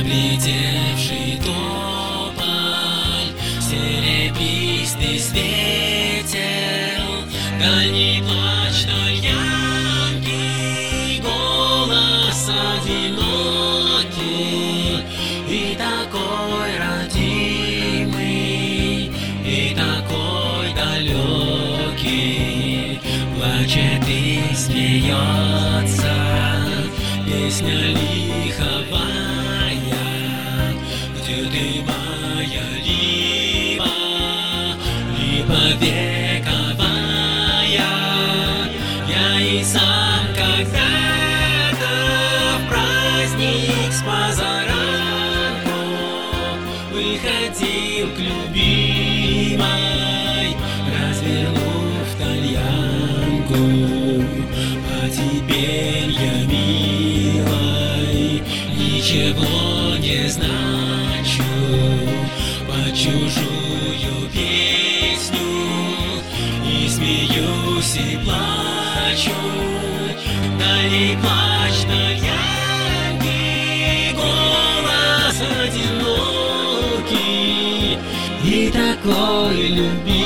Облетевший тополь, серебристый светел, дальний плач тольянки, голос одинокий, и такой родимый, и такой далекий, плачет и смеется песня лиховая. Ты моя либа вековая, я и сам когда-то в праздник с позаранку выходил к любимой, развернув тальянку, а теперь я милой ничего не знаю. Под чужую песню и смеюсь, и плачу. Дальний плач тальянки, голос одинокий и такой любимый.